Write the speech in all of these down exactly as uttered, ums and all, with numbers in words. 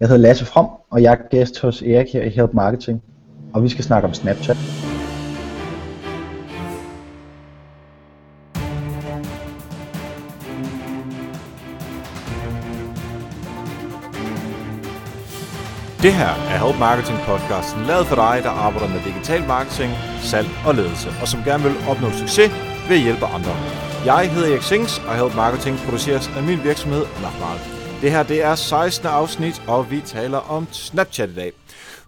Jeg hedder Lasse Fromm, og jeg er gæst hos Erik her i Help Marketing, og vi skal snakke om Snapchat. Det her er Help Marketing podcasten, lavet for dig, der arbejder med digital marketing, salg og ledelse, og som gerne vil opnå succes ved at hjælpe andre. Jeg hedder Erik Sings, og Help Marketing produceres af min virksomhed Nochmal. Det her det er sekstende afsnit, og vi taler om Snapchat i dag.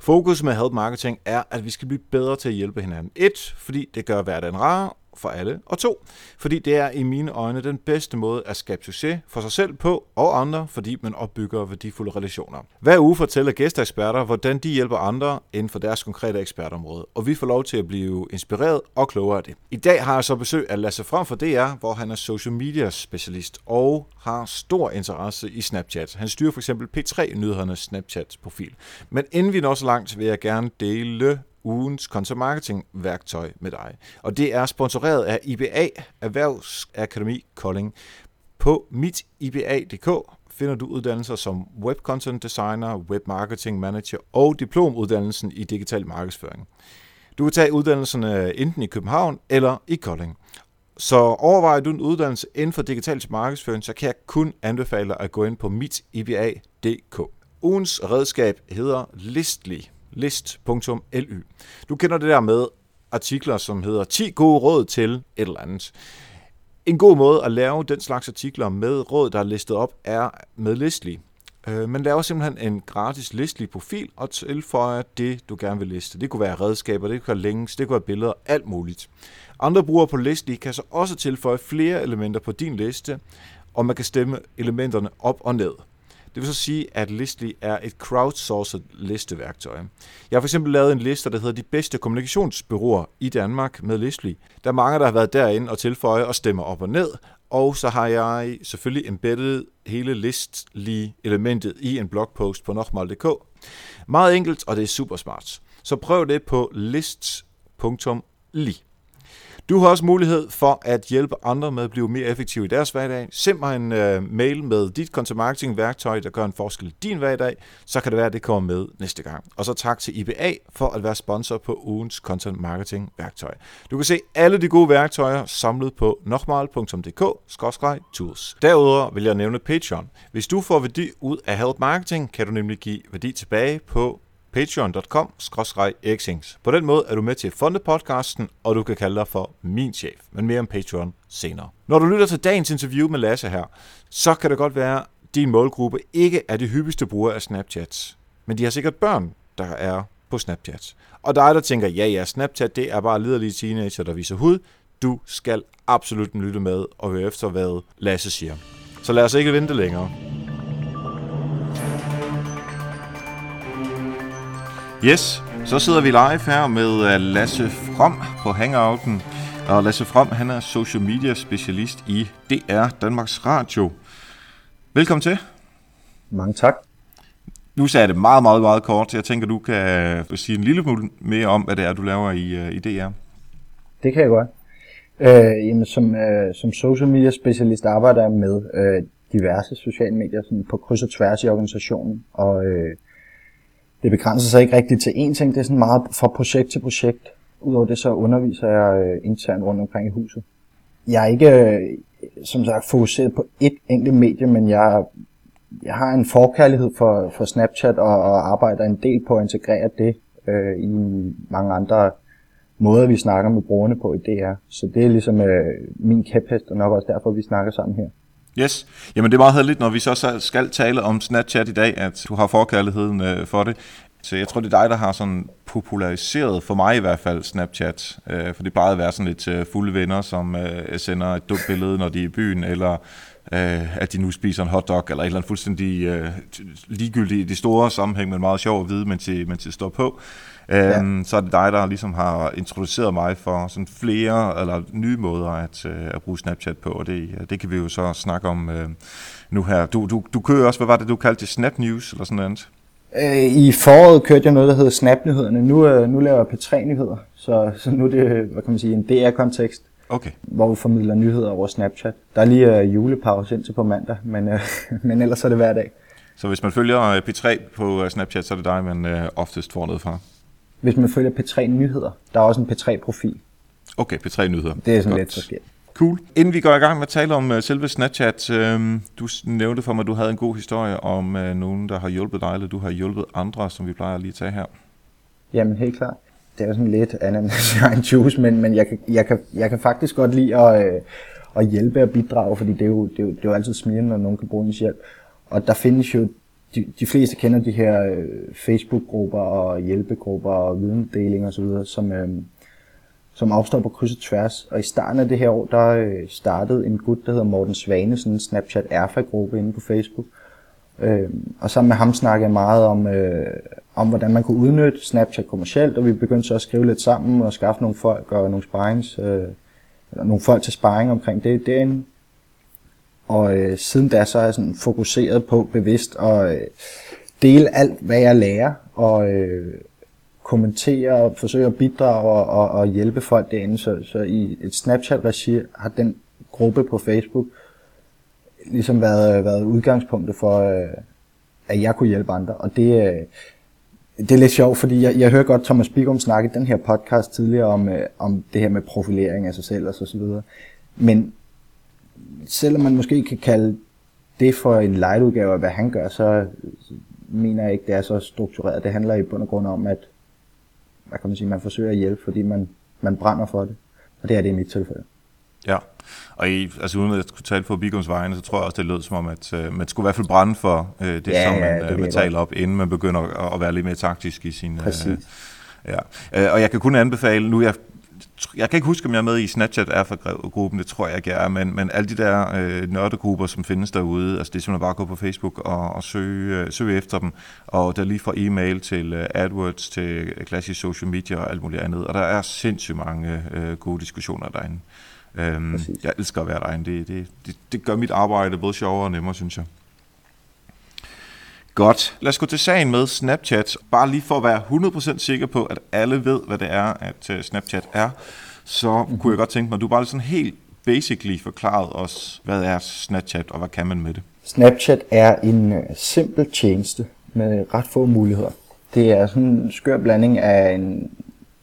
Fokus med Help Marketing er, at vi skal blive bedre til at hjælpe hinanden. Et, fordi det gør hverdagen rarere for alle, og to, fordi det er i mine øjne den bedste måde at skabe succes for sig selv på og andre, fordi man opbygger værdifulde relationer. Hver uge fortæller gæsteeksperter, hvordan de hjælper andre inden for deres konkrete ekspertområde, og vi får lov til at blive inspireret og klogere af det. I dag har jeg så besøg af Lasse Fromm fra D R, hvor han er social media specialist og har stor interesse i Snapchat. Han styrer for eksempel P tre Nyhedernes Snapchat-profil. Men inden vi når så langt, vil jeg gerne dele ugens content marketing værktøj med dig. Og det er sponsoreret af I B A Erhvervsakademi Kolding. På mit I B A punktum d k finder du uddannelser som web content designer, web marketing manager og diplomuddannelsen i digital markedsføring. Du kan tage uddannelserne enten i København eller i Kolding. Så overvejer du en uddannelse inden for digital markedsføring, så kan jeg kun anbefale at gå ind på mit I B A punktum d k. Ugens redskab hedder Listly. list punktum l y. Du kender det der med artikler, som hedder ti gode råd til et eller andet. En god måde at lave den slags artikler med råd, der er listet op, er med Listly. Man laver simpelthen en gratis Listly-profil og tilføjer det, du gerne vil liste. Det kunne være redskaber, det kunne være links, det kunne være billeder, alt muligt. Andre brugere på Listly kan så også tilføje flere elementer på din liste, og man kan stemme elementerne op og ned. Det vil så sige, at Listly er et crowdsourcet listeværktøj. Jeg har for eksempel lavet en liste, der hedder de bedste kommunikationsbureauer i Danmark med Listly. Der er mange, der har været derinde og tilføje og stemmer op og ned. Og så har jeg selvfølgelig embeddet hele Listly-elementet i en blogpost på Nochmal punktum d k. Meget enkelt, og det er super smart. Så prøv det på list punktum l y. Du har også mulighed for at hjælpe andre med at blive mere effektive i deres hverdag. Send mig en øh, mail med dit content marketing værktøj, der gør en forskel i din hverdag, så kan det være, at det kommer med næste gang. Og så tak til I B A for at være sponsor på ugens content marketing værktøj. Du kan se alle de gode værktøjer samlet på nochmal punktum d k skråstreg tools. Derudover vil jeg nævne Patreon. Hvis du får værdi ud af Help Marketing, kan du nemlig give værdi tilbage på patreon punktum com skråstreg eriksings. På den måde er du med til at funde podcasten, og du kan kalde dig for min chef, men mere om Patreon senere. Når du lytter til dagens interview med Lasse her, så kan det godt være, at din målgruppe ikke er de hyppigste brugere af Snapchat, men de har sikkert børn, der er på Snapchat. Og dig, der tænker, ja ja, Snapchat det er bare liderlige teenager, der viser hud, du skal absolut lytte med og høre efter, hvad Lasse siger. Så lad os ikke vente længere. Yes, så sidder vi live her med Lasse Fromm på Hangouten. Og Lasse Fromm, han er social media specialist i D R, Danmarks Radio. Velkommen til. Mange tak. Nu sagde jeg det meget, meget, meget kort. Jeg tænker, du kan sige en lille smule mere om, hvad det er, du laver i, i D R. Det kan jeg godt. Øh, jamen, som, øh, som social media specialist arbejder jeg med øh, diverse sociale medier sådan på kryds og tværs i organisationen. Og Øh, Det begrænser sig ikke rigtigt til én ting, det er sådan meget fra projekt til projekt. Udover det så underviser jeg internt rundt omkring i huset. Jeg er ikke, som sagt, fokuseret på ét enkelt medie, men jeg, jeg har en forkærlighed for, for Snapchat og, og arbejder en del på at integrere det øh, i mange andre måder, vi snakker med brugerne på i D R. Så det er ligesom øh, min kæphest, og nok også derfor, vi snakker sammen her. Yes. Jamen det er meget heldigt, når vi så skal tale om Snapchat i dag, at du har forkærligheden for det. Så jeg tror, det er dig, der har sådan populariseret, for mig i hvert fald, Snapchat. For det plejede at være sådan lidt fulde venner, som sender et dumt billede, når de er i byen, eller at de nu spiser en hotdog, eller et eller andet fuldstændig ligegyldigt i det store sammenhæng, men meget sjovt at vide, mens de, mens de står på. Ja. Så er det dig, der ligesom har introduceret mig for sådan flere eller nye måder at, at bruge Snapchat på, og det, det kan vi jo så snakke om nu her. Du, du, du kører også, hvad var det, du kaldte det, Snap News eller sådan noget? I foråret kørte jeg noget, der hedder Snap-nyhederne. Nu, nu laver jeg P tre Nyheder, så, så nu er det, hvad kan man sige, en D R-kontekst, okay, hvor vi formidler nyheder over Snapchat. Der er lige uh, julepause indtil på mandag, men, uh, men ellers er det hver dag. Så hvis man følger P tre på Snapchat, så er det dig, man øh, oftest får noget fra. Hvis man følger P tre Nyheder, der er også en P tre profil. Okay, P tre Nyheder. Det er sådan lidt forskelligt. Cool. Inden vi går i gang med at tale om uh, selve Snapchat, øh, du nævnte for mig, at du havde en god historie om øh, nogen, der har hjulpet dig, eller du har hjulpet andre, som vi plejer lige at tage her. Jamen helt klart. Det er jo sådan lidt ananas and juice, men, men jeg, kan, jeg, kan, jeg kan faktisk godt lide at, øh, at hjælpe og bidrage, fordi det er jo, det er jo, det er jo altid smilende, når nogen kan bruge ens hjælp. Og der findes jo, de, de fleste kender de her øh, Facebook-grupper og hjælpegrupper og videndeling osv., som... Øh, som opstår på kryds og tværs, og i starten af det her år, der startede en gut, der hedder Morten Svane, sådan en Snapchat erfa-gruppe inde på Facebook, øh, og sammen med ham snakkede jeg meget om, øh, om, hvordan man kunne udnytte Snapchat kommercielt, og vi begyndte så at skrive lidt sammen og skaffe nogle folk og nogle, sparrings, øh, nogle folk til sparring omkring det derinde, og øh, siden da så er jeg sådan fokuseret på bevidst at øh, dele alt, hvad jeg lærer, og øh, kommentere og forsøge at bidrage og, og, og hjælpe folk derinde. Så, så i et Snapchat-regi har den gruppe på Facebook ligesom været, været udgangspunktet for, at jeg kunne hjælpe andre. Og det, det er lidt sjovt, fordi jeg, jeg hører godt Thomas Bighum snakke i den her podcast tidligere om, om det her med profilering af sig selv og så videre. Men selvom man måske kan kalde det for en light-udgave af, hvad han gør, så mener jeg ikke, det er så struktureret. Det handler i bund og grund om, at Hvad kan man sige, man forsøger at hjælpe, fordi man, man brænder for det. Og det er det i mit tilfælde. Ja, og i, altså uden at jeg skulle tale på Bighums vegne, så tror jeg også, det lød som om, at øh, man skulle i hvert fald brænde for øh, det, ja, som man, det man taler op, inden man begynder at, at være lidt mere taktisk i sin... Præcis. Øh, ja. øh, og jeg kan kun anbefale, nu jeg... Jeg kan ikke huske, om jeg er med i Snapchat erfa-gruppen, det tror jeg ikke er, men, men alle de der øh, nørdegrupper, som findes derude, altså det er simpelthen bare at gå på Facebook og, og søge, øh, søge efter dem, og der lige fra e-mail til øh, AdWords, til øh, klassisk social media og alt muligt andet, og der er sindssygt mange øh, gode diskussioner derinde. Øhm, jeg elsker at være derinde, det, det, det, det gør mit arbejde både sjovere og nemmere, synes jeg. Godt. Lad os gå til sagen med Snapchat. Bare lige for at være hundrede procent sikker på, at alle ved, hvad det er, at Snapchat er, så mm-hmm. kunne jeg godt tænke mig, at du bare sådan helt basically forklarede os, hvad er Snapchat, og hvad kan man med det? Snapchat er en simpel tjeneste med ret få muligheder. Det er sådan en skør blanding af en,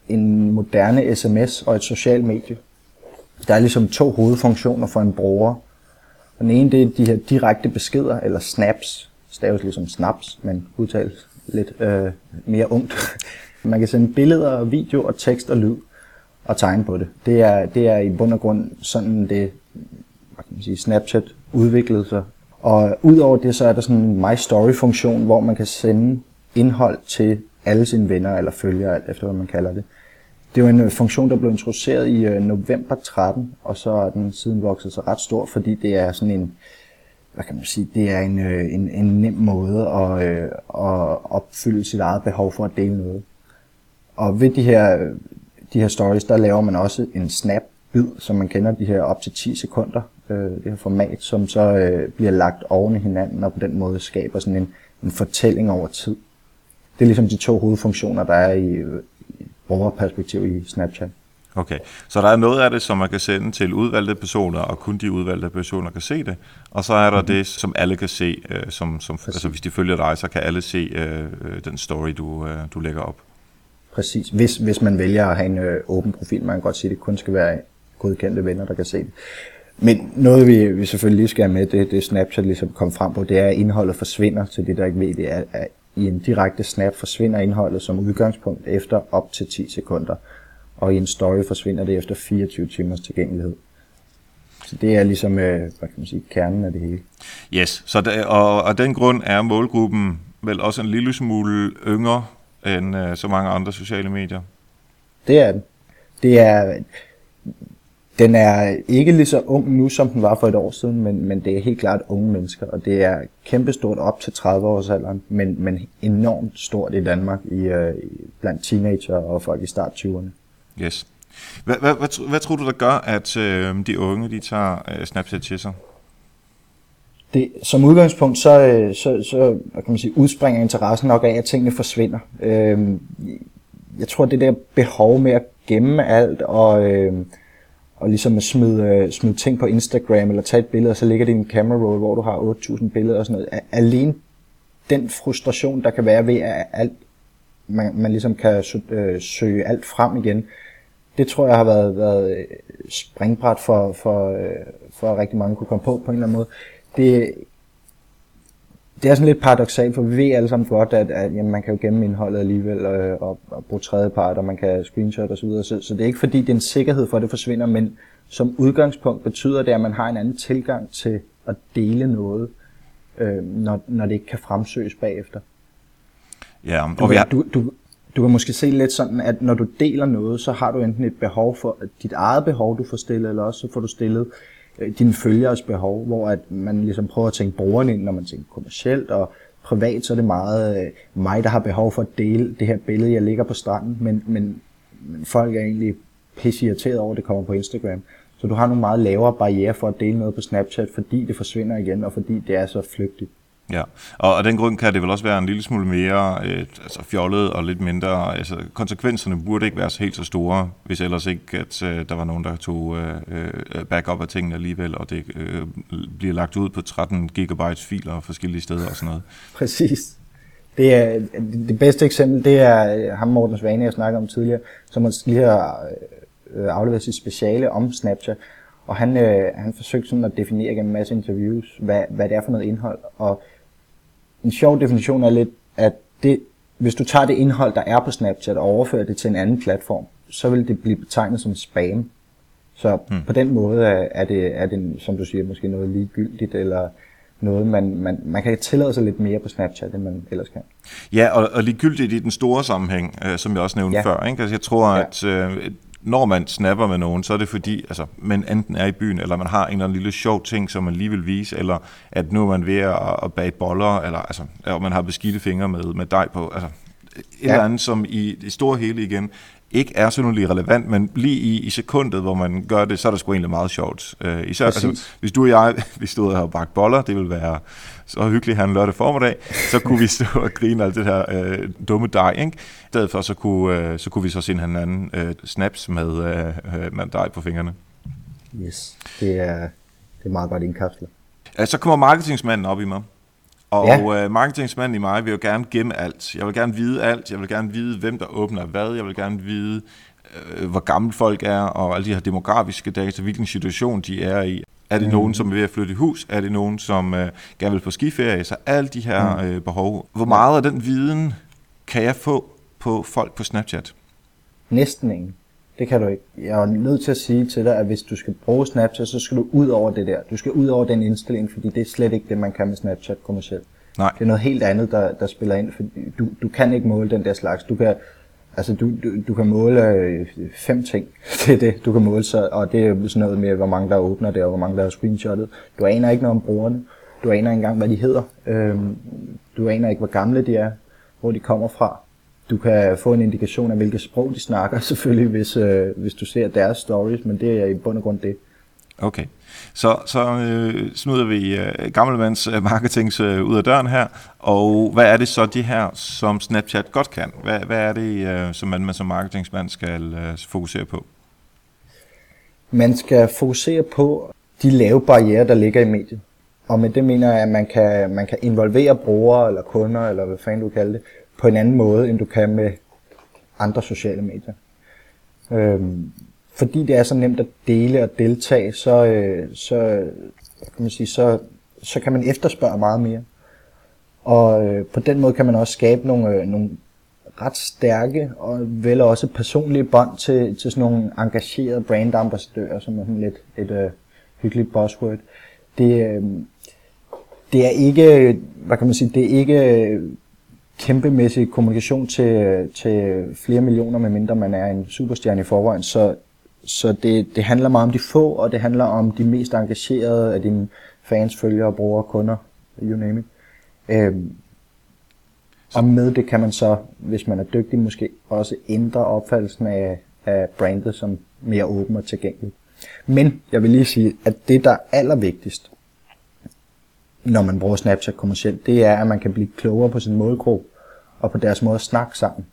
en moderne S M S og et socialt medie. Der er ligesom to hovedfunktioner for en bruger. Den ene, det er de her direkte beskeder, eller snaps. Staves ligesom snaps, men udtales lidt øh, mere ungt. Man kan sende billeder, video og tekst og lyd og tegne på det. Det er, det er i bund og grund sådan det, hvad kan man sige, Snapchat udviklede sig. Og udover det, så er der sådan en My Story-funktion, hvor man kan sende indhold til alle sine venner eller følgere, alt efter hvad man kalder det. Det var en funktion, der blev introduceret i øh, november tretten, og så er den siden vokset sig ret stor, fordi det er sådan en... Hvad kan man sige, det er en, en, en nem måde at, øh, at opfylde sit eget behov for at dele noget. Og ved de her, de her stories, der laver man også en snap-bid, som man kender, de her op til ti sekunder, øh, det her format, som så øh, bliver lagt oven i hinanden, og på den måde skaber sådan en, en fortælling over tid. Det er ligesom de to hovedfunktioner, der er i, i brugerperspektiv i Snapchat. Okay, så der er noget af det, som man kan sende til udvalgte personer, og kun de udvalgte personer kan se det. Og så er der mm-hmm. det, som alle kan se, øh, som, som, altså hvis de følger dig, så kan alle se øh, den story, du, øh, du lægger op. Præcis, hvis, hvis man vælger at have en øh, åben profil, man kan godt sige, at det kun skal være godkendte venner, der kan se det. Men noget, vi, vi selvfølgelig lige skal have med, det, det Snapchat ligesom kom frem på, det er, at indholdet forsvinder til det, der ikke ved det. Er, at i en direkte snap forsvinder indholdet som udgangspunkt efter op til ti sekunder. Og i en story forsvinder det efter fireogtyve timers tilgængelighed. Så det er ligesom, hvad kan man sige, kernen af det hele. Yes, så der, og, og den grund er målgruppen vel også en lille smule yngre end øh, så mange andre sociale medier? Det er den. Det er, den er ikke lige så ung nu, som den var for et år siden, men, men det er helt klart unge mennesker, og det er kæmpestort op til tredive-årsalderen, men, men enormt stort i Danmark i, øh, blandt teenager og folk i start tyverne. Yes. Hvad, hvad, hvad, hvad tror du, der gør, at øh, de unge de tager øh, Snapchat til sig? Det, som udgangspunkt, så, øh, så, så kan man sige, udspringer interessen nok af, at tingene forsvinder. Øh, jeg tror, det der behov med at gemme alt, og, øh, og ligesom at smide, øh, smide ting på Instagram, eller tage et billede, og så ligger det i en camera roll, hvor du har otte tusind billeder og sådan noget. Alene den frustration, der kan være ved, at alt, man, man ligesom kan sø, øh, søge alt frem igen, det tror jeg har været, været springbræt for, for, øh, for at rigtig mange kunne komme på på en eller anden måde. Det, det er sådan lidt paradoksalt, for vi ved alle sammen godt, at, at jamen, man kan jo gemme indholdet alligevel øh, og, og bruge tredjepart, og man kan screenshot osv. Så, så det er ikke fordi, det er en sikkerhed for, at det forsvinder, men som udgangspunkt betyder det, at man har en anden tilgang til at dele noget, øh, når, når det ikke kan fremsøges bagefter. Ja, og du, vi har... du, du, du kan måske se lidt sådan, at når du deler noget, så har du enten et behov for dit eget behov, du får stillet, eller også så får du stillet øh, dine følgeres behov, hvor at man ligesom prøver at tænke brugerne ind, når man tænker kommercielt og privat, så er det meget øh, mig, der har behov for at dele det her billede, jeg ligger på stranden, men, men, men folk er egentlig pisseirriteret over, at det kommer på Instagram. Så du har nogle meget lavere barrierer for at dele noget på Snapchat, fordi det forsvinder igen, og fordi det er så flygtigt. Ja, og af den grund kan det vel også være en lille smule mere øh, altså fjollet og lidt mindre. Altså, konsekvenserne burde ikke være helt så store, hvis ellers ikke, at øh, der var nogen, der tog øh, backup af tingene alligevel, og det øh, bliver lagt ud på tretten gigabytes filer forskellige steder og sådan noget. Præcis. Det, er, det bedste eksempel, det er ham Morten Svane, jeg snakkede om tidligere, som lige har afleveret sit speciale om Snapchat. Og han, øh, han forsøgte sådan at definere gennem en masse interviews, hvad, hvad det er for noget indhold. Og en sjov definition er lidt, at det, hvis du tager det indhold, der er på Snapchat, og overfører det til en anden platform, så vil det blive betegnet som spam. Så hmm. på den måde er det, er det, som du siger, måske noget ligegyldigt, eller noget, man, man, man kan tillade sig lidt mere på Snapchat, end man ellers kan. Ja, og, og ligegyldigt i den store sammenhæng, øh, som jeg også nævnte ja. før. Ikke? Altså, jeg tror, ja. at... Øh, Når man snapper med nogen, så er det fordi, altså, man enten er i byen, eller man har en eller anden lille sjov ting, som man lige vil vise, eller at nu er man ved at, at bage boller, eller altså, at man har beskidte fingre med, med dej på. Altså, et ja. eller andet, som i det store hele igen ikke er synderligt relevant, men lige i, i sekundet, hvor man gør det, så er det sgu egentlig meget sjovt. Øh, især, altså, hvis du og jeg, vi stod og havde bagt boller, det ville være så hyggeligt her en lørdag formiddag, så kunne vi stå og grine alt det her øh, dumme dej, ikke? I stedet for, så kunne, øh, så kunne vi så se hinanden øh, snaps med, øh, med dej på fingrene. Yes, det er, det er meget godt indkapslet. Ja, så kommer marketingsmanden op i mig. Og ja. øh, marketingsmanden i mig vil jo gerne gemme alt. Jeg vil gerne vide alt. Jeg vil gerne vide, hvem der åbner hvad. Jeg vil gerne vide, øh, hvor gamle folk er, og alle de her demografiske data, hvilken situation de er i. Er det mm. nogen, som er ved at flytte i hus? Er det nogen, som øh, gerne vil på skiferie? Så alle de her øh, behov. Hvor meget af den viden kan jeg få på folk på Snapchat? Næsten ingen. Det kan du ikke. Jeg er nødt til at sige til dig, at hvis du skal bruge Snapchat, så skal du ud over det der. Du skal ud over den indstilling, fordi det er slet ikke det, man kan med Snapchat kommercielt. Nej. Det er noget helt andet, der, der spiller ind. For du, du kan ikke måle den der slags. Du kan, altså du, du, du kan måle øh, fem ting. Det er det, du kan måle. Så, og det er sådan noget med, hvor mange der åbner det, og hvor mange der er screenshottet. Du aner ikke noget om brugerne. Du aner ikke engang, hvad de hedder. Øhm, du aner ikke, hvor gamle de er, hvor de kommer fra. Du kan få en indikation af, hvilket sprog de snakker, selvfølgelig, hvis, øh, hvis du ser deres stories, men det er i bund og grund det. Okay, så, så øh, smider vi øh, gammelmands øh, marketing øh, ud af døren her, og hvad er det så de her, som Snapchat godt kan? Hvad, hvad er det, øh, som man, man som marketingsmand skal øh, fokusere på? Man skal fokusere på de lave barrierer, der ligger i mediet. Og med det mener jeg, at man kan, man kan involvere brugere eller kunder, eller hvad fanden du kalder det, på en anden måde, end du kan med andre sociale medier. Øhm, fordi det er så nemt at dele og deltage, så, øh, så, kan man sige, så, så kan man efterspørge meget mere. Og øh, på den måde kan man også skabe nogle, øh, nogle ret stærke og vel også personlige bånd til, til sådan nogle engagerede brandambassadører, som er sådan lidt et øh, hyggeligt buzzword. Det, øh, det er ikke, hvad kan man sige, det er ikke... kæmpemæssig kommunikation til, til flere millioner, medmindre man er en superstjerne i forvejen. Så, så det, det handler meget om de få, og det handler om de mest engagerede af dine fans, følgere, brugere, kunder, you name it. Øhm, og med det kan man så, hvis man er dygtig, måske også ændre opfattelsen af, af brandet som mere åben og tilgængeligt. Men jeg vil lige sige, at det, der er allervigtigst, når man bruger Snapchat kommercielt, det er, at man kan blive klogere på sin målgruppe og på deres måde at snakke sammen.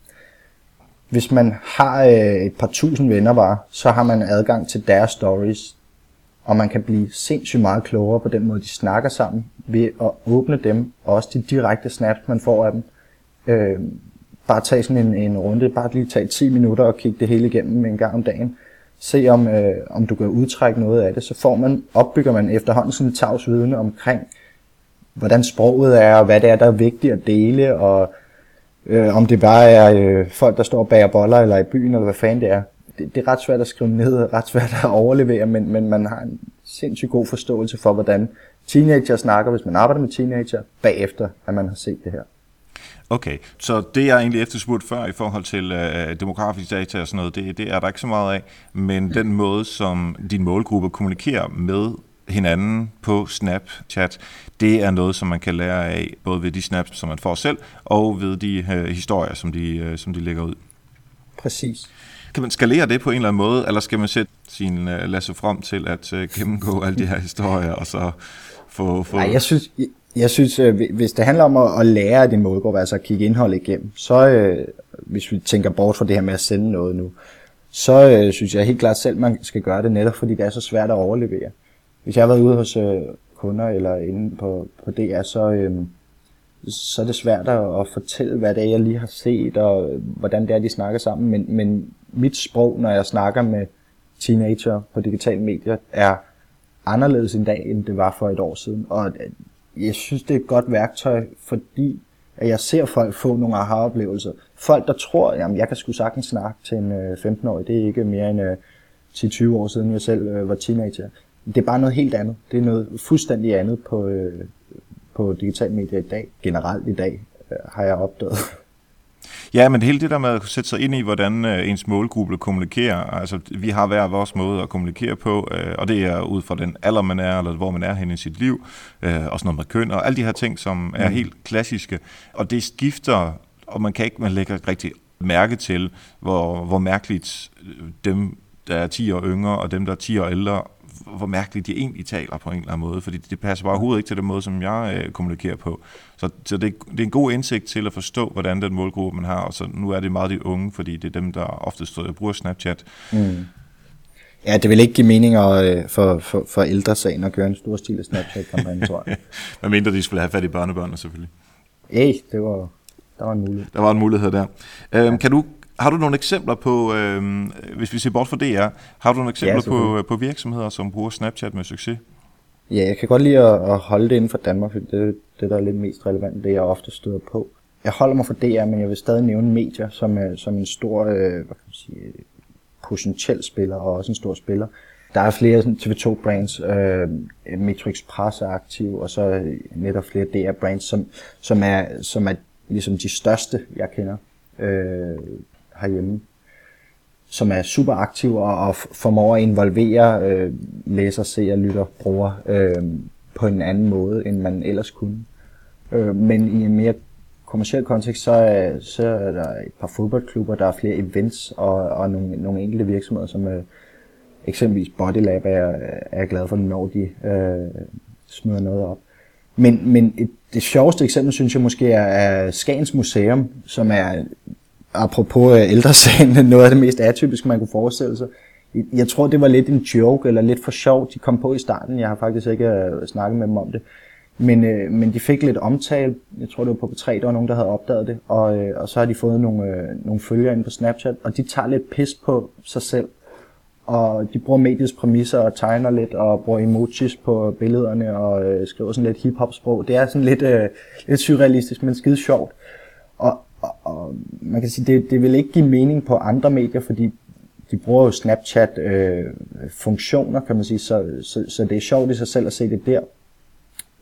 Hvis man har øh, et par tusind venner bare, så har man adgang til deres stories, og man kan blive sindssygt meget klogere på den måde, de snakker sammen, ved at åbne dem, og også de direkte snaps, man får af dem. Øh, bare tage sådan en, en runde, bare lige tage ti minutter og kigge det hele igennem en gang om dagen. Se om, øh, om du kan udtrække noget af det, så får man, opbygger man efterhånden sådan en tavs viden omkring, hvordan sproget er, og hvad det er, der er vigtigt at dele, og øh, om det bare er øh, folk, der står og bager boller, eller i byen, eller hvad fanden det er. Det, det er ret svært at skrive ned, og ret svært at overlevere, men, men man har en sindssygt god forståelse for, hvordan teenager snakker, hvis man arbejder med teenager, bagefter, at man har set det her. Okay, så det jeg egentlig efterspurgte før i forhold til øh, demografiske data og sådan noget, det, det er der ikke så meget af, men mm. den måde, som din målgruppe kommunikerer med hinanden på Snapchat, det er noget, som man kan lære af, både ved de snaps, som man får selv, og ved de øh, historier, som de, øh, som de lægger ud. Præcis. Kan man skalere det på en eller anden måde, eller skal man sætte sin uh, Lasse Fromm til at uh, gennemgå alle de her historier, og så få... få... Nej, jeg synes, jeg, jeg synes øh, hvis det handler om at, at lære af din målgruppe, altså at kigge indholdet igennem, så øh, hvis vi tænker bort fra det her med at sende noget nu, så øh, synes jeg helt klart selv, man skal gøre det netop, fordi det er så svært at overlevere. Hvis jeg har været ude hos øh, kunder eller inde på, på D R, så... Øh, så er det svært at fortælle, hvad det er, jeg lige har set, og hvordan det er, de snakker sammen. Men, men mit sprog, når jeg snakker med teenager på digitale medier, er anderledes i dag, end det var for et år siden. Og jeg synes, det er et godt værktøj, fordi at jeg ser folk få nogle aha-oplevelser. Folk, der tror, at jeg kan sgu sagtens snakke til en femten-årig, det er ikke mere end ti til tyve år siden, jeg selv var teenager. Det er bare noget helt andet. Det er noget fuldstændig andet på... på digitale medier i dag, generelt i dag, øh, har jeg opdaget. Ja, men hele det der med at kunne sætte sig ind i, hvordan øh, ens målgruppe kommunikerer, altså vi har hver vores måde at kommunikere på, øh, og det er ud fra den alder, man er, eller hvor man er henne i sit liv, øh, og sådan noget med køn, og alle de her ting, som er mm. helt klassiske, og det skifter, og man kan ikke, man lægger rigtig mærke til, hvor, hvor mærkeligt dem, der er ti år yngre, og dem, der er ti år ældre, hvor mærkeligt de egentlig taler på en eller anden måde, fordi det passer bare overhovedet ikke til den måde, som jeg øh, kommunikerer på. Så, så det, det er en god indsigt til at forstå, hvordan den målgruppe man har, og så nu er det meget de unge, fordi det er dem, der oftest bruger Snapchat. Mm. Ja, det vil ikke give mening at, øh, for, for, for ældresagen at gøre en stor stil af Snapchat-kampagne, tror jeg. Men mindre de skulle have fat i børnebørnene, selvfølgelig. Ej, det var, der var en mulighed. Der var en mulighed der. Øhm, ja. Kan du... Har du nogle eksempler på, øh, hvis vi ser bort fra D R, har du nogle eksempler ja, på, på virksomheder, som bruger Snapchat med succes? Ja, jeg kan godt lide at, at holde det inden for Danmark, for det er det, der er lidt mest relevant, det jeg ofte støder på. Jeg holder mig fra D R, men jeg vil stadig nævne medier som, som en stor øh, hvad kan man sige, potentiel spiller, og også en stor spiller. Der er flere T V to brands, øh, Matrix Press er aktiv, og så netop flere D R brands, som, som, er, som er ligesom de største, jeg kender. Øh, herhjemme, som er super aktiv og, og formår at involvere øh, læser, seer, lytter, bruger øh, på en anden måde, end man ellers kunne. Øh, men i en mere kommerciel kontekst, så er, så er der et par fodboldklubber, der er flere events og, og nogle, nogle enkelte virksomheder, som øh, eksempelvis Bodylab er, er glad for, når de øh, smider noget op. Men, men et, det sjoveste eksempel, synes jeg måske, er, er Skagens Museum, som er apropos ældresagen, noget af det mest atypiske, man kunne forestille sig. Jeg tror, det var lidt en joke, eller lidt for sjov, de kom på i starten. Jeg har faktisk ikke snakket med dem om det. Men, øh, men de fik lidt omtale. Jeg tror, det var på P tre, der var nogen, der havde opdaget det. Og, øh, og så har de fået nogle, øh, nogle følgere inde på Snapchat, og de tager lidt pis på sig selv. Og de bruger mediets præmisser og tegner lidt, og bruger emojis på billederne, og øh, skriver sådan lidt hiphop-sprog. Det er sådan lidt, øh, lidt surrealistisk, men skide sjovt. Og Og man kan sige, det, det vil ikke give mening på andre medier, fordi de bruger jo Snapchat-funktioner, øh, kan man sige, så, så, så det er sjovt i sig selv at se det der.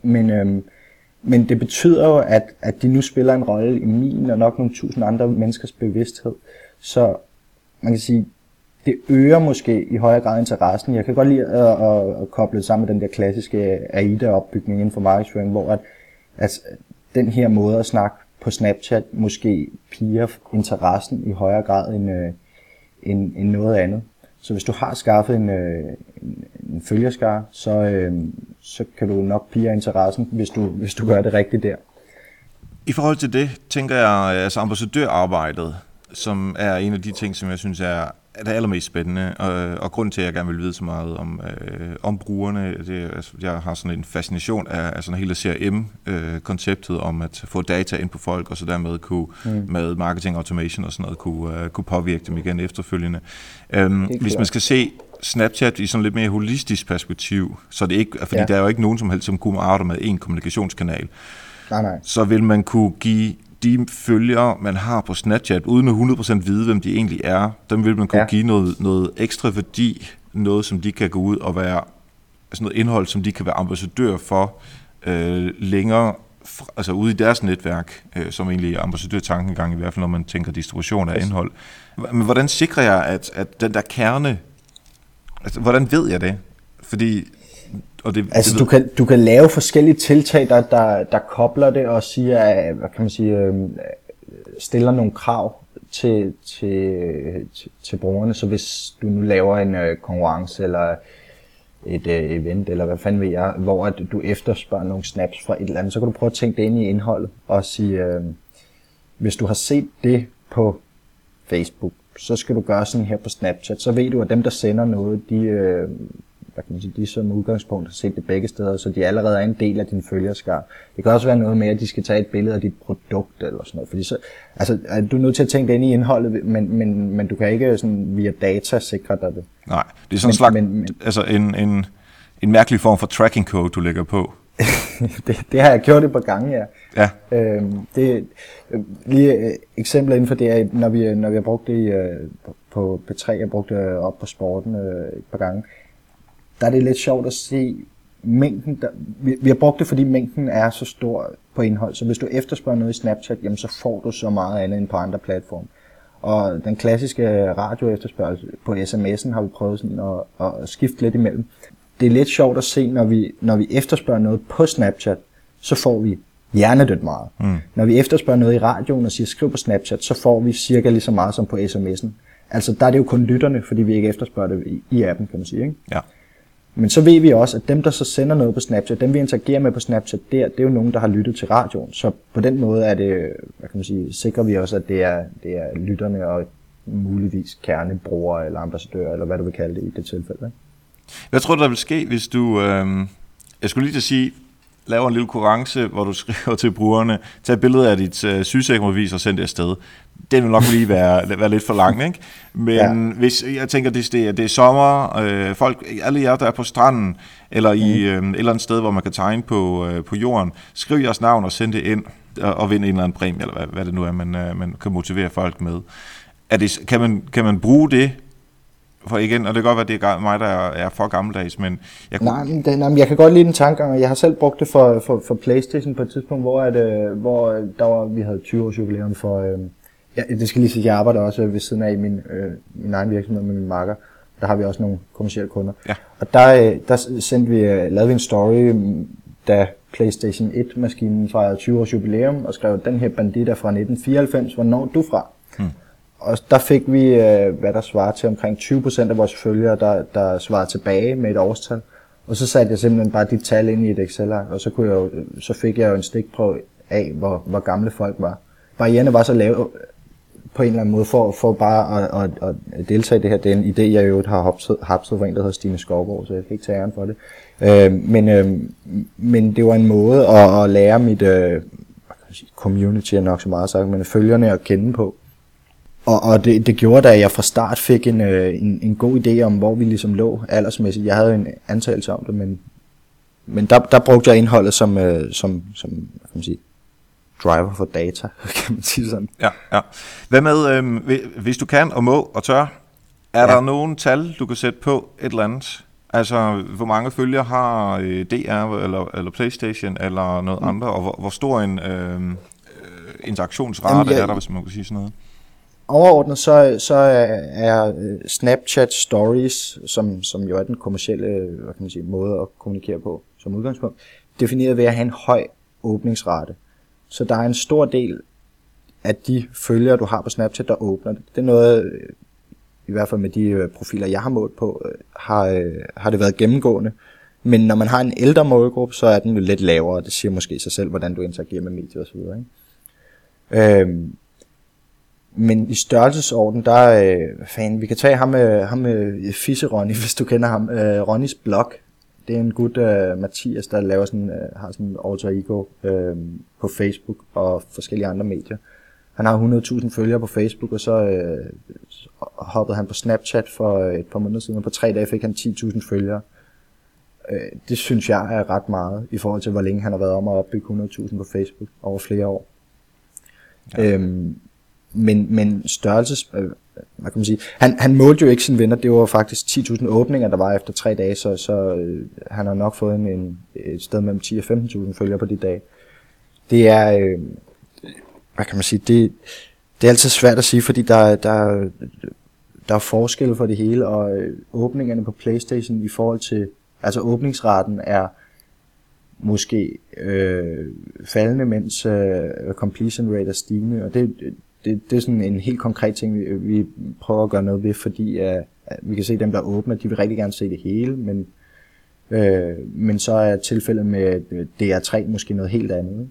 Men, øhm, men det betyder jo, at, at de nu spiller en rolle i min og nok nogle tusind andre menneskers bevidsthed. Så man kan sige, det øger måske i højere grad interessen. Jeg kan godt lide at, at, at koble det sammen med den der klassiske AIDA-opbygning inden for markedsføring, hvor at, at den her måde at snakke på Snapchat måske piger interessen i højere grad end, øh, end, end noget andet. Så hvis du har skaffet en, øh, en, en følgerskare, så, øh, så kan du nok pige interessen, hvis du, hvis du gør det rigtigt der. I forhold til det, tænker jeg, altså ambassadørarbejdet, som er en af de ting, som jeg synes er er det allermest spændende, og, og grunden til, at jeg gerne vil vide så meget om, øh, om brugerne, det er, jeg har sådan en fascination af, af sådan hele C R M-konceptet øh, om at få data ind på folk, og så dermed kunne, mm. med marketing automation og sådan noget, kunne, øh, kunne påvirke dem igen efterfølgende. Øhm, hvis man skal se Snapchat i sådan lidt mere holistisk perspektiv, så det ikke, fordi ja. Der er jo ikke nogen som helst, som kunne arbejde med én kommunikationskanal, nej, nej. Så vil man kunne give de følgere, man har på Snapchat, uden at hundrede procent vide, hvem de egentlig er, dem vil man kunne ja. give noget, noget ekstra værdi, noget, som de kan gå ud og være, altså noget indhold, som de kan være ambassadør for øh, længere, altså ude i deres netværk, øh, som egentlig er ambassadørtankengang, i hvert fald når man tænker distribution af yes. indhold. Men hvordan sikrer jeg, at, at den der kerne, altså hvordan ved jeg det? Fordi... Og det, altså det du kan du kan lave forskellige tiltag der der der kobler det og siger, hvad kan man sige, stiller nogle krav til til til, til brugerne, så hvis du nu laver en konkurrence eller et event eller hvad fanden ved jeg, hvor at du efterspørger nogle snaps fra et eller andet, så kan du prøve at tænke det ind i indholdet og sige, hvis du har set det på Facebook, så skal du gøre sådan her på Snapchat, så ved du at dem der sender noget, de de som udgangspunkt har set det begge steder, så de allerede er en del af din følgerskare. Det kan også være noget med, at de skal tage et billede af dit produkt eller sådan noget. Fordi så, altså, du er nødt til at tænke det ind i indholdet, men, men, men du kan ikke sådan via data sikre dig det. Nej, det er sådan men, slags, men, men, altså en, en, en mærkelig form for tracking code, du lægger på. det, det har jeg gjort et par gange, ja. ja. Øhm, det, lige øh, eksempler inden for det er, når vi, når vi har brugt det i, øh, på P tre, jeg brugte det op på sporten øh, et par gange, der er det lidt sjovt at se mængden. Der, vi, vi har brugt det, fordi mængden er så stor på indhold. Så hvis du efterspørger noget i Snapchat, jamen så får du så meget andet end på andre platforme. Og den klassiske radioefterspørgsel på S M S'en har vi prøvet sådan at, at skifte lidt imellem. Det er lidt sjovt at se, når vi, når vi efterspørger noget på Snapchat, så får vi hjernedødt meget. Mm. Når vi efterspørger noget i radioen og siger skriv på Snapchat, så får vi cirka lige så meget som på S M S'en. Altså der er det jo kun lytterne, fordi vi ikke efterspørger det i, i appen, kan man sige, ikke? Ja. Men så ved vi også, at dem, der så sender noget på Snapchat, dem vi interagerer med på Snapchat der, det er jo nogen, der har lyttet til radioen. Så på den måde er det, hvad kan man sige, sikrer vi også, at det er, det er lytterne og muligvis kernebrugere eller ambassadører, eller hvad du vil kalde det i det tilfælde. Hvad tror du, der vil ske, hvis du, øh, jeg skulle lige til at sige, laver en lille konkurrence, hvor du skriver til brugerne, tag et billede af dit øh, sygesikkerhedsbevis og send det afsted. Den vil nok lige være, være lidt for lang, ikke? Men ja. Hvis jeg tænker, det er, det er sommer, øh, folk, alle jer, der er på stranden, eller i øh, et eller andet sted, hvor man kan tegne på, øh, på jorden, skriv jeres navn og send det ind, og, og vind en eller anden præmie, eller hvad, hvad det nu er, man, øh, man kan motivere folk med. Er det, kan, man, kan man bruge det? For igen, og det kan godt være, det er mig, der er for gammeldags, men... Jeg kunne... nej, men det, nej, men jeg kan godt lide den tankegang, og jeg har selv brugt det for, for, for PlayStation på et tidspunkt, hvor, at, hvor der var, vi havde tyve års jubilæum for... Øh, ja, det skal lige sige, at jeg arbejder også ved siden af i min, øh, min egen virksomhed med min makker. Der har vi også nogle kommercielle kunder. Ja. Og der, der sendte vi, lavede vi en story, da PlayStation et-maskinen fejrede tyve års jubilæum, og skrev, den her bandit er fra nitten fireoghalvfems, hvornår er du fra? Hmm. Og der fik vi, hvad der svarer til, omkring tyve procent af vores følgere, der, der svarede tilbage med et årstal. Og så satte jeg simpelthen bare de tal ind i et Excel-ark, og så, kunne jeg jo, så fik jeg jo en stikprøve af, hvor, hvor gamle folk var. Barrierne var så lave på en eller anden måde for, for bare at, at, at deltage i det her. Det er en idé, jeg jo har hapset for en, der hedder Stine Skovgaard, så jeg fik tage æren for det. Øh, men, øh, men det var en måde at, at lære mit øh, community, er nok så meget sagt, men følgerne at kende på. Og, og det, det gjorde, da jeg fra start fik en, en, en god idé om, hvor vi ligesom lå aldersmæssigt. Jeg havde en antagelse om det, men, men der, der brugte jeg indholdet som, som, som hvad kan man sige, driver for data, kan man sige sådan. Ja, ja. Hvad med, øh, hvis du kan og må og tør, er ja. Der nogen tal, du kan sætte på et eller andet? Altså, hvor mange følgere har D R eller, eller PlayStation eller noget mm. andet, og hvor, hvor stor en øh, interaktionsrate Jamen, jeg... er der, hvis man kan sige sådan noget? Overordnet så, så er Snapchat Stories, som, som jo er den kommercielle, hvad kan man sige, måde at kommunikere på som udgangspunkt, defineret ved at have en høj åbningsrate. Så der er en stor del af de følgere, du har på Snapchat, der åbner det. Det er noget, i hvert fald med de profiler, jeg har målt på, har, har det været gennemgående. Men når man har en ældre målgruppe, så er den jo lidt lavere. Det siger måske sig selv, hvordan du interagerer med medier osv. Ikke? Øhm, Men i størrelsesorden, der er, øh, fan, vi kan tage ham med, ham med Fisseronny, hvis du kender ham, øh, Ronnys blog. Det er en gut, øh, Mathias, der laver sådan, øh, har sådan en alter ego øh, på Facebook og forskellige andre medier. Han har hundrede tusind følgere på Facebook, og så øh, hoppede han på Snapchat for et par måneder siden, og på tre dage fik han ti tusind følgere. Øh, det synes jeg er ret meget, i forhold til hvor længe han har været om at opbygge hundrede tusind på Facebook over flere år. Ja. Øhm, men, men størrelses... Øh, hvad kan man sige? Han, han målte jo ikke sine venner, det var faktisk ti tusind åbninger, der var efter tre dage, så, så øh, han har nok fået en, en, et sted mellem ti og femten tusind følgere på de dage. Det er... Øh, Hvad kan man sige, det, det er altid svært at sige, fordi der, der, der er forskel for det hele, og åbningerne på PlayStation i forhold til, altså åbningsraten er måske øh, faldende, mens øh, completion rate er stigende, og det, det, det er sådan en helt konkret ting, vi, vi prøver at gøre noget ved, fordi øh, vi kan se dem, der åbner, de vil rigtig gerne se det hele, men, øh, men så er tilfældet med D R tre måske noget helt andet.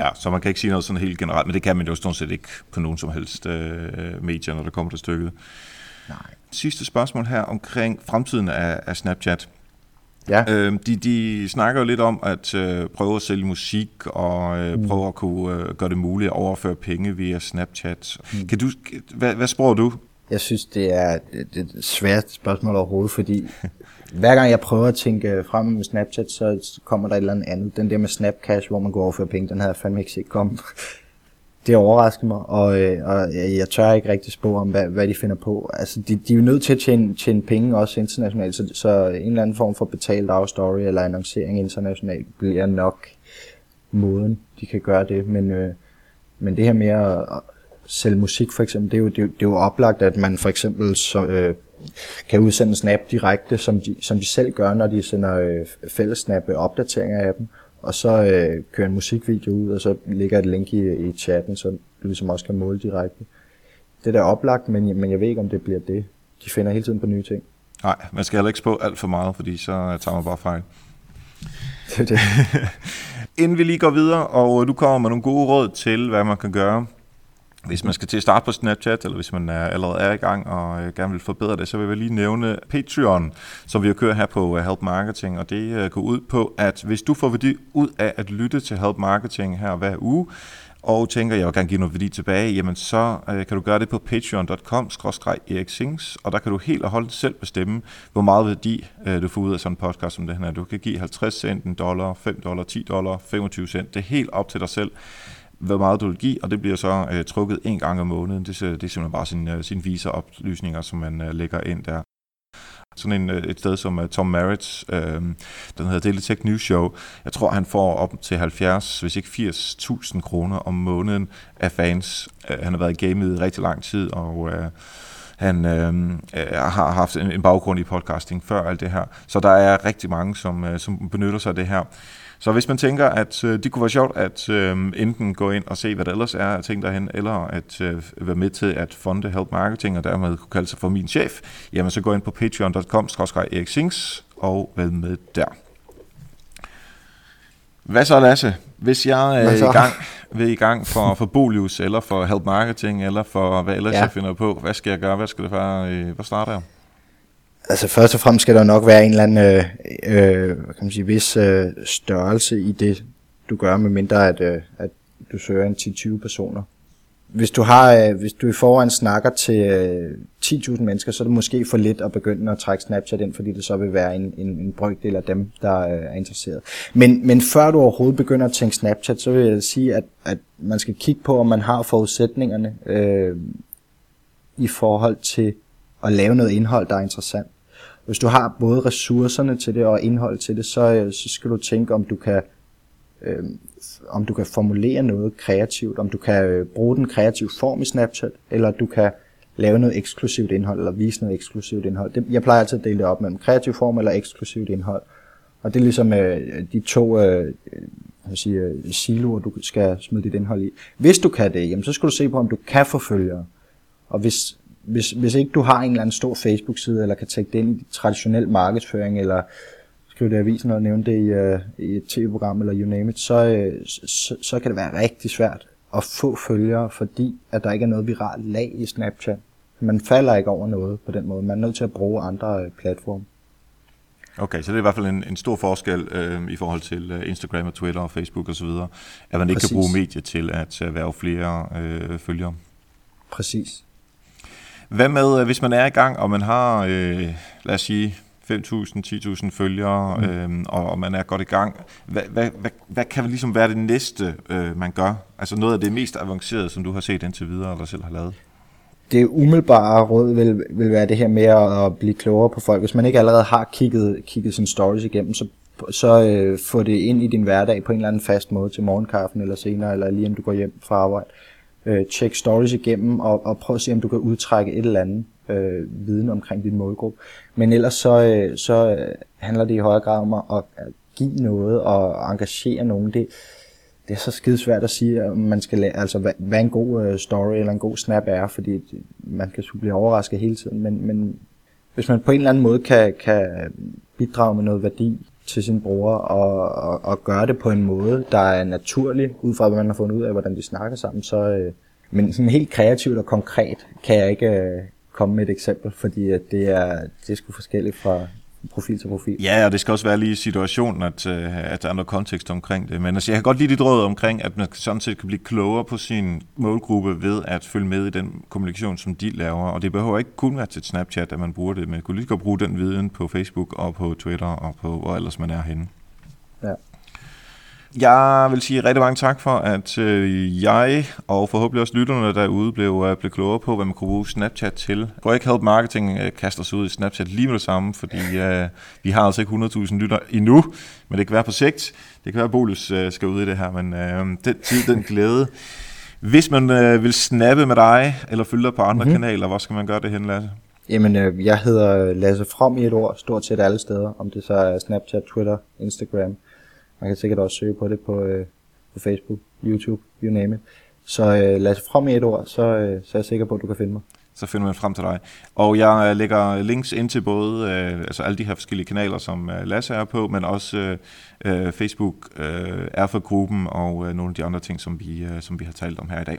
Ja, så man kan ikke sige noget sådan helt generelt, men det kan man jo stort set ikke på nogen som helst øh, medier, når der kommer til stykket. Nej. Sidste spørgsmål her omkring fremtiden af, af Snapchat. Ja. Øh, de, de snakker jo lidt om at øh, prøve at sælge musik og øh, mm. prøve at kunne øh, gøre det muligt at overføre penge via Snapchat. Mm. Kan du, hvad, hvad spørger du? Jeg synes, det er et svært spørgsmål overhovedet, fordi hver gang jeg prøver at tænke frem med Snapchat, så kommer der et eller andet. Den der med Snapcash, hvor man går overføre penge, den havde jeg fandme ikke set komme. Det overraskede mig, og, og jeg tør ikke rigtig spå om, hvad, hvad de finder på. Altså, de, de er jo nødt til at tjene, tjene penge også internationalt, så, så en eller anden form for betalt afstory eller annoncering internationalt bliver nok måden, de kan gøre det. Men, øh, men det her med at sælge musik for eksempel, det er jo, det er jo, det er jo oplagt, at man for eksempel så, øh, kan udsende en snap direkte, som de, som de selv gør, når de sender øh, fællesnap-opdateringer af dem, og så øh, kører en musikvideo ud, og så ligger et link i, i chatten, så du ligesom også kan måle direkte. Det der er oplagt, men, men jeg ved ikke, om det bliver det. De finder hele tiden på nye ting. Nej, man skal heller ikke spå alt for meget, fordi så tager man bare fejl. Det er det. Inden vi lige går videre, og du kommer med nogle gode råd til, hvad man kan gøre, hvis man skal til at starte på Snapchat, eller hvis man allerede er i gang og gerne vil forbedre det, så vil jeg lige nævne Patreon, som vi jo kører her på Help Marketing, og det går ud på, at hvis du får værdi ud af at lytte til Help Marketing her hver uge, og tænker, jeg vil gerne give noget værdi tilbage, jamen så kan du gøre det på patreon punktum com skråstreg Erik Sings, og der kan du helt og holdt selv bestemme, hvor meget værdi du får ud af sådan en podcast som den her. Du kan give halvtreds cent, en dollar, fem dollar, ti dollar, femogtyve cent, det er helt op til dig selv, hvor meget du vil give, og det bliver så øh, trukket en gang om måneden. Det, det er simpelthen bare sine, sine viseroplysninger, som man øh, lægger ind der. Sådan en, et sted som uh, Tom Maritz, øh, den hedder The Tech News Show. Jeg tror, han får op til halvfjerds, hvis ikke firs tusind kroner om måneden af fans. Uh, han har været i gamet i rigtig lang tid, og uh, han uh, har haft en, en baggrund i podcasting før alt det her. Så der er rigtig mange, som, uh, som benytter sig af det her. Så hvis man tænker, at øh, det kunne være sjovt at øh, enten gå ind og se, hvad der ellers er af ting derhen, eller at øh, være med til at funde Help Marketing, og dermed kunne kalde sig for min chef, jamen så gå ind på patreon punktum com skråstreg Erik Sings og vær med der. Hvad så, Lasse? Hvis jeg er i gang, vil i gang for, for Bolius, eller for Help Marketing, eller for hvad ellers ja. jeg finder på, hvad skal jeg gøre? Hvad skal det være? Øh, hvad starter jeg? Altså først og fremmest skal der nok være en eller anden øh, øh, hvad kan man sige, vis øh, størrelse i det, du gør, medmindre at, øh, at du søger en ti til tyve personer. Hvis du har, øh, hvis du i forvejen snakker til øh, ti tusind mennesker, så er det måske for lidt at begynde at trække Snapchat ind, fordi det så vil være en, en, en brøkdel af dem, der øh, er interesseret. Men, men før du overhovedet begynder at tænke Snapchat, så vil jeg sige, at, at man skal kigge på, om man har forudsætningerne øh, i forhold til at lave noget indhold, der er interessant. Hvis du har både ressourcerne til det og indhold til det, så, så skal du tænke, om du kan, øh, om du kan formulere noget kreativt, om du kan øh, bruge den kreative form i Snapchat, eller du kan lave noget eksklusivt indhold, eller vise noget eksklusivt indhold. Det, jeg plejer altid at dele det op mellem kreativ form eller eksklusivt indhold. Og det er ligesom øh, de to øh, jeg siger, siloer, du skal smide dit indhold i. Hvis du kan det, jamen, så skal du se på, om du kan få følgere. Og hvis... Hvis, hvis ikke du har en eller anden stor Facebook-side, eller kan tage det ind i traditionel markedsføring, eller skrive det i avisen og nævne det i, uh, i et tv-program, eller you name it, så, uh, så, så kan det være rigtig svært og få følgere, fordi at der ikke er noget viralt lag i Snapchat. Man falder ikke over noget på den måde. Man er nødt til at bruge andre platforme. Okay, så det er i hvert fald en, en stor forskel øh, i forhold til Instagram og Twitter og Facebook osv., at man ikke Præcis. Kan bruge medier til at erhverve flere øh, følgere. Præcis. Hvad med, hvis man er i gang, og man har, øh, lad os sige, fem tusind, ti tusind følgere, øh, og man er godt i gang. Hvad, hvad, hvad, hvad kan ligesom være det næste, øh, man gør? Altså noget af det mest avancerede, som du har set indtil videre, eller selv har lavet? Det umiddelbare råd vil, vil være det her med at, at blive klogere på folk. Hvis man ikke allerede har kigget, kigget sine stories igennem, så, så øh, få det ind i din hverdag på en eller anden fast måde til morgenkaffen eller senere, eller lige inden du går hjem fra arbejde. Øh, tjek stories igennem og, og prøv at se, om du kan udtrække et eller andet øh, viden omkring din målgruppe. Men ellers så, øh, så handler det i højere grad om at, at give noget og engagere nogen. Det, det er så skidesvært at sige, at man skal lære, altså, hvad, hvad en god story eller en god snap er, fordi man kan blive overrasket hele tiden. Men, men hvis man på en eller anden måde kan, kan bidrage med noget værdi til sine brugere og, og, og gøre det på en måde, der er naturlig, ud fra hvad man har fundet ud af, hvordan de snakker sammen. Så, øh, men sådan helt kreativt og konkret kan jeg ikke øh, komme med et eksempel, fordi at det, er, det er sgu forskelligt fra profil til profil. Ja, og det skal også være lige i situationen, at, at der er noget kontekst omkring det. Men altså, jeg kan godt lide dit råd omkring, at man samtidig kan blive klogere på sin målgruppe ved at følge med i den kommunikation, som de laver. Og det behøver ikke kun være til Snapchat, at man bruger det, men man kunne lige godt bruge den viden på Facebook og på Twitter og på hvor ellers man er henne. Ja. Jeg vil sige rigtig mange tak for, at jeg og forhåbentlig også lytterne derude blev, blev klogere på, hvad man kunne bruge Snapchat til. Går ikke Help Marketing kaster sig ud i Snapchat lige med det samme, fordi uh, vi har altså ikke hundrede tusind lytter endnu, men det kan være på sigt. Det kan være, at Bolius uh, skal ud i det her, men uh, den tid, den glæde. Hvis man uh, vil snappe med dig eller følge dig på andre mm-hmm. kanaler, hvor skal man gøre det hen, Lasse? Jamen, øh, jeg hedder Lasse Fromm i et ord, stort set alle steder, om det så er Snapchat, Twitter, Instagram. Man kan sikkert også søge på det på, øh, på Facebook, YouTube, you name it. Så øh, lad os frem i et ord, så, øh, så er jeg sikker på, at du kan finde mig. Så finder man frem til dig. Og jeg lægger links ind til både øh, altså alle de her forskellige kanaler, som øh, Lasse er på, men også øh, Facebook, øh, er for gruppen og øh, nogle af de andre ting, som vi, øh, som vi har talt om her i dag.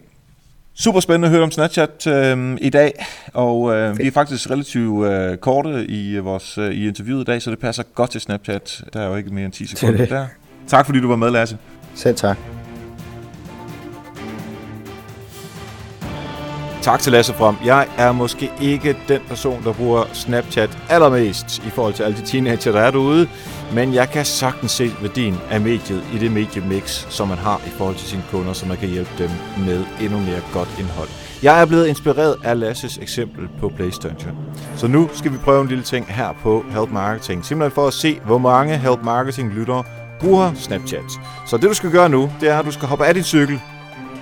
Super spændende at høre om Snapchat øh, i dag, og øh, vi er faktisk relativt øh, korte i, vores, øh, i interviewet i dag, så det passer godt til Snapchat. Der er jo ikke mere end ti sekunder der. Tak fordi du var med, Lasse. Selv tak. Tak til Lasse Fromm. Jeg er måske ikke den person, der bruger Snapchat allermest i forhold til alle de teenager, der er derude, men jeg kan sagtens se værdien af mediet i det mediemix, som man har i forhold til sine kunder, så man kan hjælpe dem med endnu mere godt indhold. Jeg er blevet inspireret af Lasses eksempel på PlayStation. Så nu skal vi prøve en lille ting her på Help Marketing, simpelthen for at se, hvor mange Help Marketing lyttere bruger Snapchat. Så det du skal gøre nu, det er, at du skal hoppe af din cykel,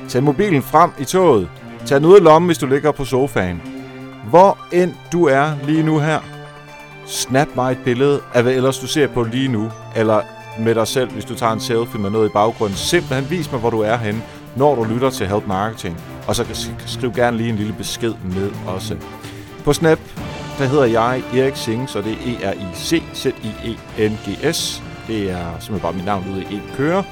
tag mobilen frem i toget, tag den ud af lommen, hvis du ligger på sofaen. Hvor end du er lige nu her, snap mig et billede af, hvad ellers du ser på lige nu, eller med dig selv, hvis du tager en selfie med noget i baggrunden. Simpelthen vis mig, hvor du er henne, når du lytter til Help Marketing, og så skriv gerne lige en lille besked med også. På Snap, der hedder jeg Erik Sings, og det er E R I C Z I E N G S. Det er simpelthen bare mit navn ude i en kører.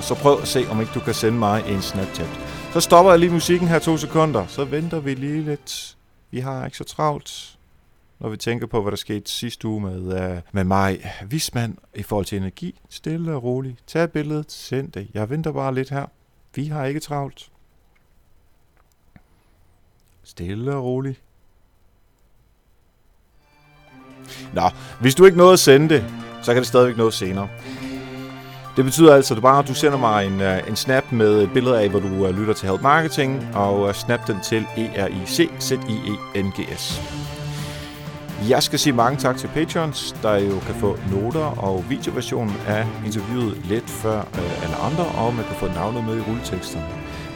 Så prøv at se, om ikke du kan sende mig en Snapchat. Så stopper jeg lige musikken her to sekunder. Så venter vi lige lidt. Vi har ikke så travlt, når vi tænker på, hvad der skete sidste uge med, uh, med mig. Vismand i forhold til energi. Stille og roligt. Tag billedet. Send det. Jeg venter bare lidt her. Vi har ikke travlt. Stille og roligt. Nå, hvis du ikke nåede at sende det, så kan det stadigvæk nå senere. Det betyder altså bare, at du sender mig en, en snap med et billede af, hvor du lytter til Help Marketing, og snap den til E R I C Z I E N G S. Jeg skal sige mange tak til Patreons, der jo kan få noter og videoversionen af interviewet lidt før alle andre, og man kan få navnet med i rulleteksterne.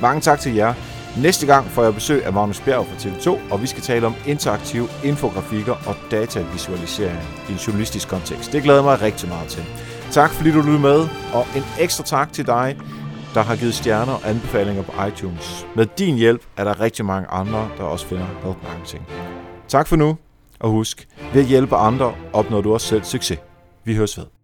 Mange tak til jer. Næste gang får jeg besøg af Magnus Bjerg fra T V to, og vi skal tale om interaktive infografikker og datavisualisering i en journalistisk kontekst. Det glæder mig rigtig meget til. Tak fordi du lyttede med, og en ekstra tak til dig, der har givet stjerner og anbefalinger på iTunes. Med din hjælp er der rigtig mange andre, der også finder Help Marketing. Tak for nu, og husk, ved at hjælpe andre opnår du også selv succes. Vi høres ved.